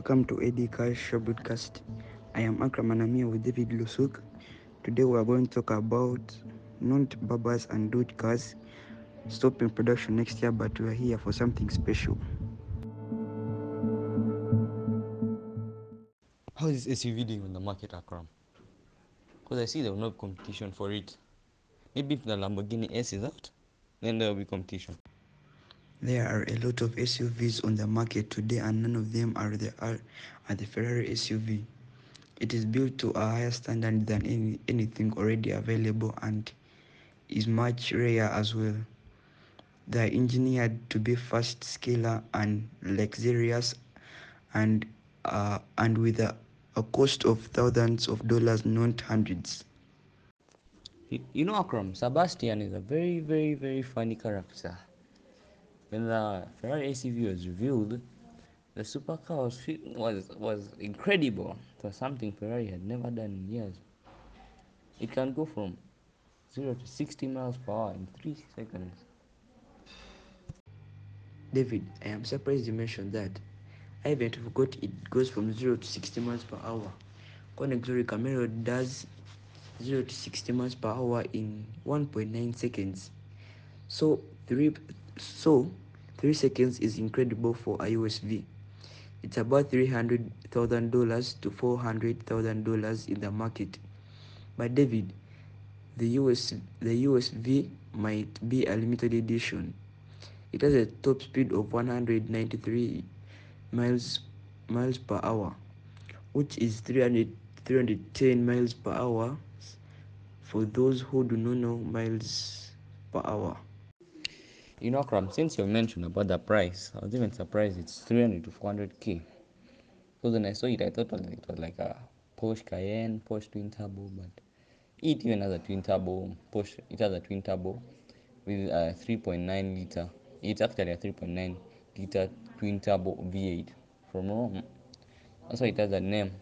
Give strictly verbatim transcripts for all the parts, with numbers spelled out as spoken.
Welcome to A D Car Show Broadcast. I am Akram and I'm here with David Lusuk. Today we are going to talk about non-Brabus and Dodge cars stopping production next year, but we are here for something special. How is S U V doing on the market, Akram? Because I see there will not be competition for it. Maybe if the Lamborghini S is out, then there will be competition. There are a lot of S U Vs on the market today, and none of them are the, are, are the Ferrari S U V. It is built to a higher standard than any, anything already available and is much rarer as well. They are engineered to be fast, scalar, and luxurious, and uh, and with a, a cost of thousands of dollars, not hundreds. You know, Akram, Sebastian is a very, very, very funny character. When the Ferrari S U V was revealed, the supercar was was was incredible. It was something Ferrari had never done in years. It can go from zero to sixty miles per hour in three seconds. David, I am surprised you mentioned that. I even forgot it goes from zero to sixty miles per hour. Koenigsegg Camaro does zero to sixty miles per hour in one point nine seconds. So three. So, three seconds is incredible for a U S V. It's about three hundred thousand dollars to four hundred thousand dollars in the market. But David, the U S the U S V might be a limited edition. It has a top speed of one hundred ninety-three miles miles per hour, which is three hundred, three hundred ten miles per hour for those who do not know miles per hour. You know, Akram, since you mentioned about the price, I was even surprised it's three hundred to four hundred K. So when I saw it, I thought it was like a Porsche Cayenne, Porsche twin turbo, but it even has a twin turbo, Porsche, it has a twin turbo with a three point nine liter. It's actually a three point nine liter twin turbo V eight from Rome. Also, it has a name.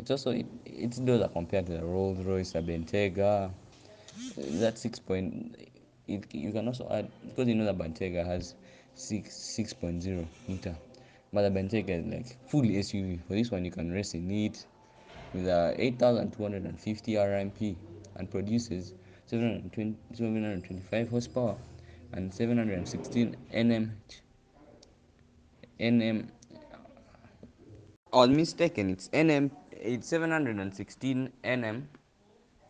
It's also, it, it's those are compared to the Rolls-Royce, the Bentayga, that six point eight. It, you can also add, because you know the Bentayga has six six point zero liter, but the Bentayga is like fully S U V. For this one, you can race in it with a eight thousand two hundred and fifty R M P and produces seven hundred twenty seven hundred twenty five horsepower and seven hundred and sixteen N M. Nm. I was mistaken. It's Nm. It's seven hundred and sixteen Nm,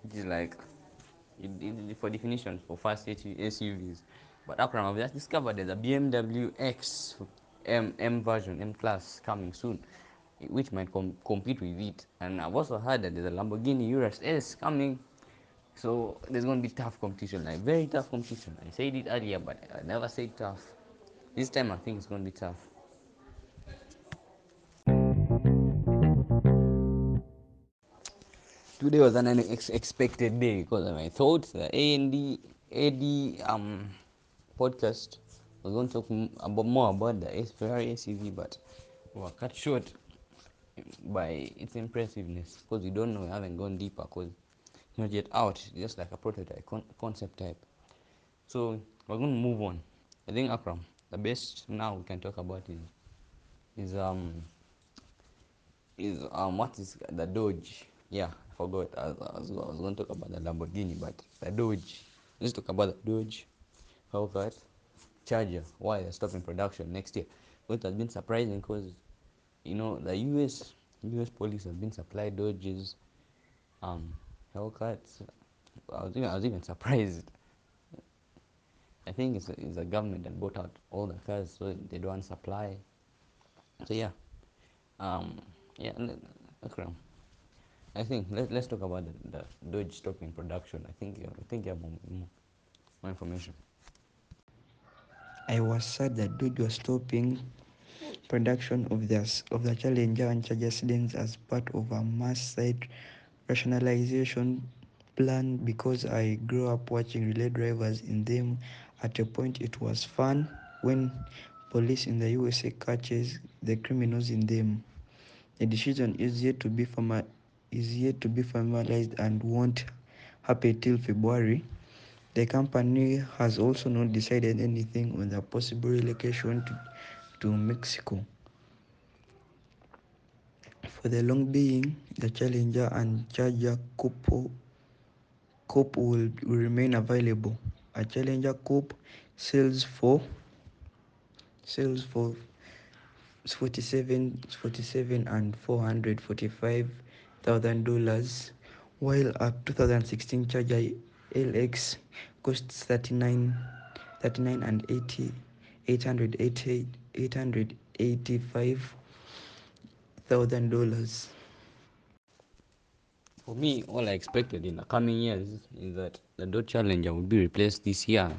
which is like. It, it, for definition for fast S U Vs. But Akram, I've just discovered there's a B M W X M, M version, M class coming soon, which might com- compete with it. And I've also heard that there's a Lamborghini Urus S coming, so there's going to be tough competition, like very tough competition. I said it earlier, but I never said tough. This time I think it's going to be tough. Today was an unexpected day because of my thoughts. The A D um, podcast was going to talk about more about the Ferrari S U V, but we were cut short by its impressiveness because we don't know, we haven't gone deeper because it's not yet out. It's just like a prototype, con- concept type. So we're going to move on. I think, Akram, the best now we can talk about is is um is um what is the Dodge? Yeah. I forgot, I, I, was, I was going to talk about the Lamborghini, but the Dodge. Let's talk about the Dodge Hellcat Charger, why they're stopping production next year. What has been surprising because, you know, the U S U S police have been supplying Dodges, um, Hellcats. I was, even, I was even surprised. I think it's, it's the government that bought out all the cars, so they don't supply. So, yeah. Um, yeah, Akram. I think let, let's talk about the, the Dodge stopping production. I think I think you have more, more information. I was sad that Dodge was stopping production of the of the Challenger and Charger sedans as part of a mass site rationalization plan because I grew up watching relay drivers in them. At a point, it was fun when police in the U S A catches the criminals in them. The decision is yet to be formalized. is yet to be formalized and won't happen till February. The company has also not decided anything on the possible relocation to, to Mexico. For the long being, the Challenger and Charger coupe, coupe will, will remain available. A Challenger coupe sells for sells for forty-seven, forty-seven and four hundred forty-five thousand dollars, while a two thousand sixteen Charger L X costs thirty-nine, thirty-nine and eighty, eight hundred eighty, eight hundred eighty-five thousand dollars. For me, all I expected in the coming years is that the Dodge Challenger would be replaced this year,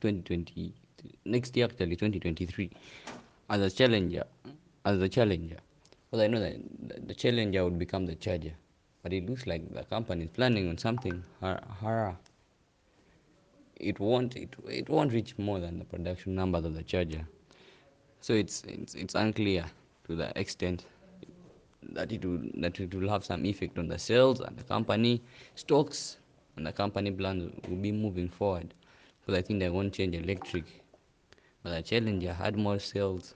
twenty twenty, next year actually twenty twenty-three, as a Challenger, as a Challenger. Because I know that the Challenger would become the Charger, but it looks like the company is planning on something hara. It won't, it it won't reach more than the production numbers of the Charger, so it's it's it's unclear to the extent that it will that it will have some effect on the sales and the company stocks, and the company plans will be moving forward. Because I think they won't change electric, but the Challenger had more sales.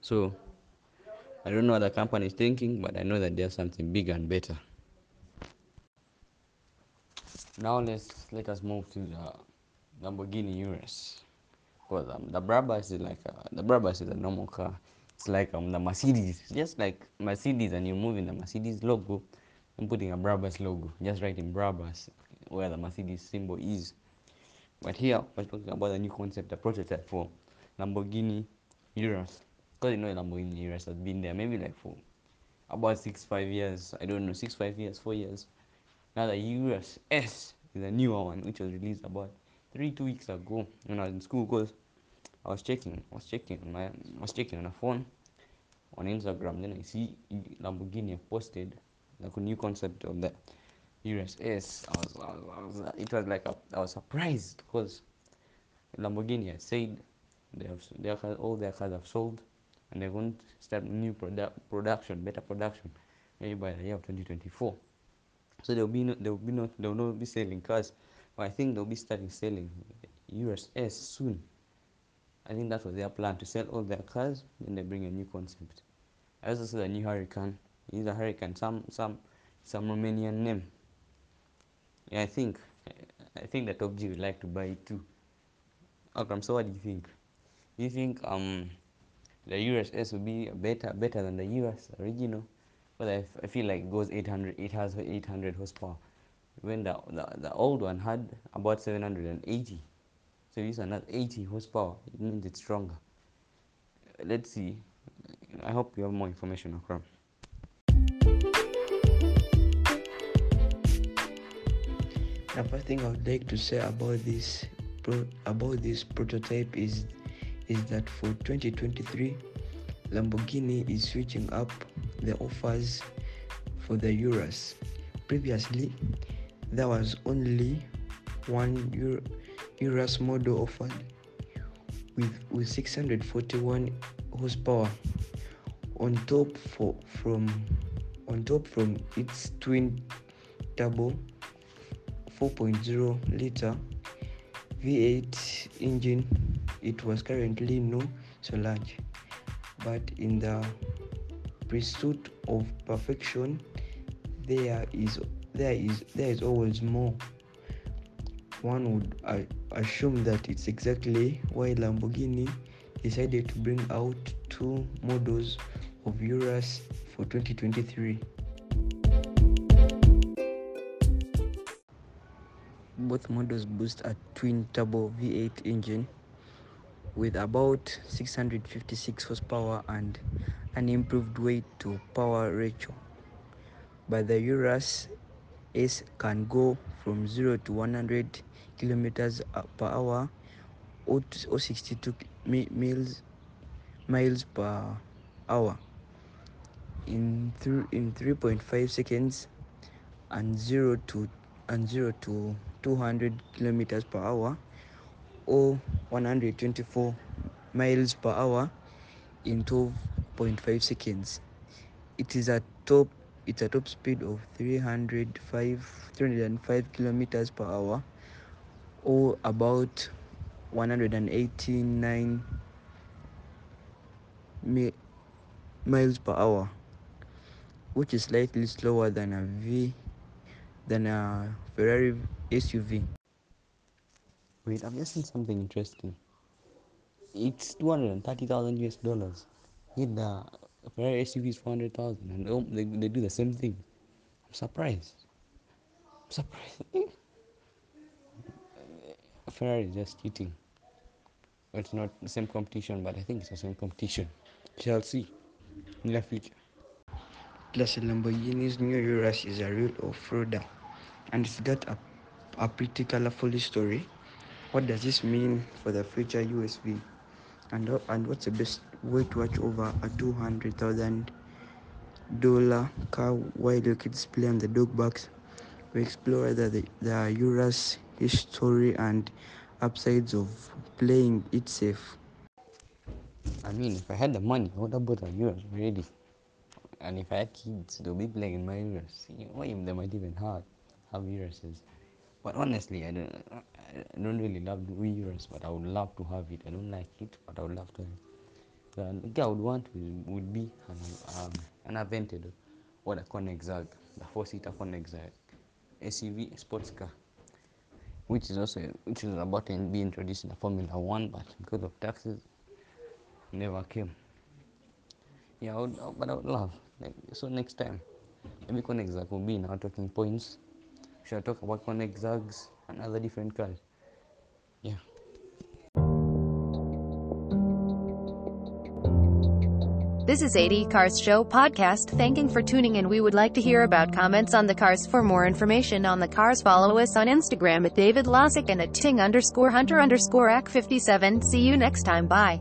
So I don't know what the company is thinking, but I know that there's something bigger and better. Now let's let us move to the Lamborghini Urus, because um, the Brabus is like a, the Brabus is a normal car. It's like um, the Mercedes, just like Mercedes, and you move in the Mercedes logo, I'm putting a Brabus logo, just right in Brabus, where the Mercedes symbol is. But here, we're talking about a new concept, a prototype for Lamborghini Urus. Because you know Lamborghini Urus has been there maybe like for about six, five years, I don't know, six, five years, four years. Now the Urus S is a newer one, which was released about three, two weeks ago when I was in school, because I was checking, I was checking on my, I was checking on a phone, on Instagram. Then I see Lamborghini have posted like a new concept of the Urus S. I was, I was, I was, it was like a, I was surprised, because Lamborghini has said they have, their cars, all their cars have sold, and they won't start new product production, better production, maybe by the year of twenty twenty-four. So they'll be, no, they'll be not, they'll not be selling cars, but I think they'll be starting selling Urus S soon. I think that was their plan, to sell all their cars, then they bring a new concept. I also saw the new Hurricane. It is a Hurricane, some some some Romanian name. Yeah, I think I think the Top G would like to buy it too. Akram, so what do you think? Do you think um the Urus S will be better better than the Urus original? But I, I feel like it goes eight hundred. It has eight hundred horsepower, when the the, the old one had about seven hundred eighty. So these are not eighty horsepower, it means it's stronger. Let's see. I hope you have more information, Akram. The first thing I would like to say about this pro, about this prototype is is that for twenty twenty-three, Lamborghini is switching up the offers for the Urus. Previously, there was only one Euro, Urus model offered with, with six hundred forty-one horsepower on top for from on top from its twin turbo four point oh liter V eight engine. It was currently no so large, but in the pursuit of perfection, there is there is there is always more. One would uh, assume that it's exactly why Lamborghini decided to bring out two models of Urus for twenty twenty-three. Both models boast a twin-turbo V eight engine with about six hundred fifty-six horsepower and an improved weight-to-power ratio. But the Urus S can go from zero to one hundred kilometers per hour, or sixty-two miles miles per hour in through in three point five seconds, and zero to and zero to two hundred kilometers per hour, or one hundred twenty-four miles per hour in twelve point five seconds. It is a top. It's a top speed of three hundred five kilometers per hour, or about one hundred eighty-nine mi miles per hour which is slightly slower than a V than a Ferrari S U V. Wait, I'm missing something interesting. It's two hundred and thirty thousand U S dollars. Yet the Ferrari S U V is four hundred thousand, and oh, they they do the same thing. I'm surprised. I'm surprised. Ferrari is just cheating. It's not the same competition, but I think it's the same competition. Shall see in the future. Plus, Lamborghini's new Urus is a real off-roader, and it's got a, a pretty colorful story. What does this mean for the future U S V? And and what's the best way to watch over a two hundred thousand dollar car while your kids play on the dog box? We explore the the, the Urus history and upsides of playing it safe. I mean, if I had the money, I would have bought a Urus already. And if I had kids, they'll be playing in my Urus. Why they might even have have Uruses? But honestly, I don't, I don't really love the Urus, but I would love to have it. I don't like it, but I would love to have it. The thing I would want would be an, um, an Aventador or a Koenigsegg, the four-seater Koenigsegg S U V sports car, which is also which is about to be introduced in the Formula One, but because of taxes, never came. Yeah, I would, but I would love. Like, so next time, maybe Koenigsegg will be in our talking points. We shall talk about Koenigsegs and other different cars. Yeah. This is A D Cars Show podcast. Thanking for tuning in. We would like to hear about comments on the cars. For more information on the cars, follow us on Instagram at David Lusuk and at Ting underscore Hunter underscore Ack fifty-seven. See you next time. Bye.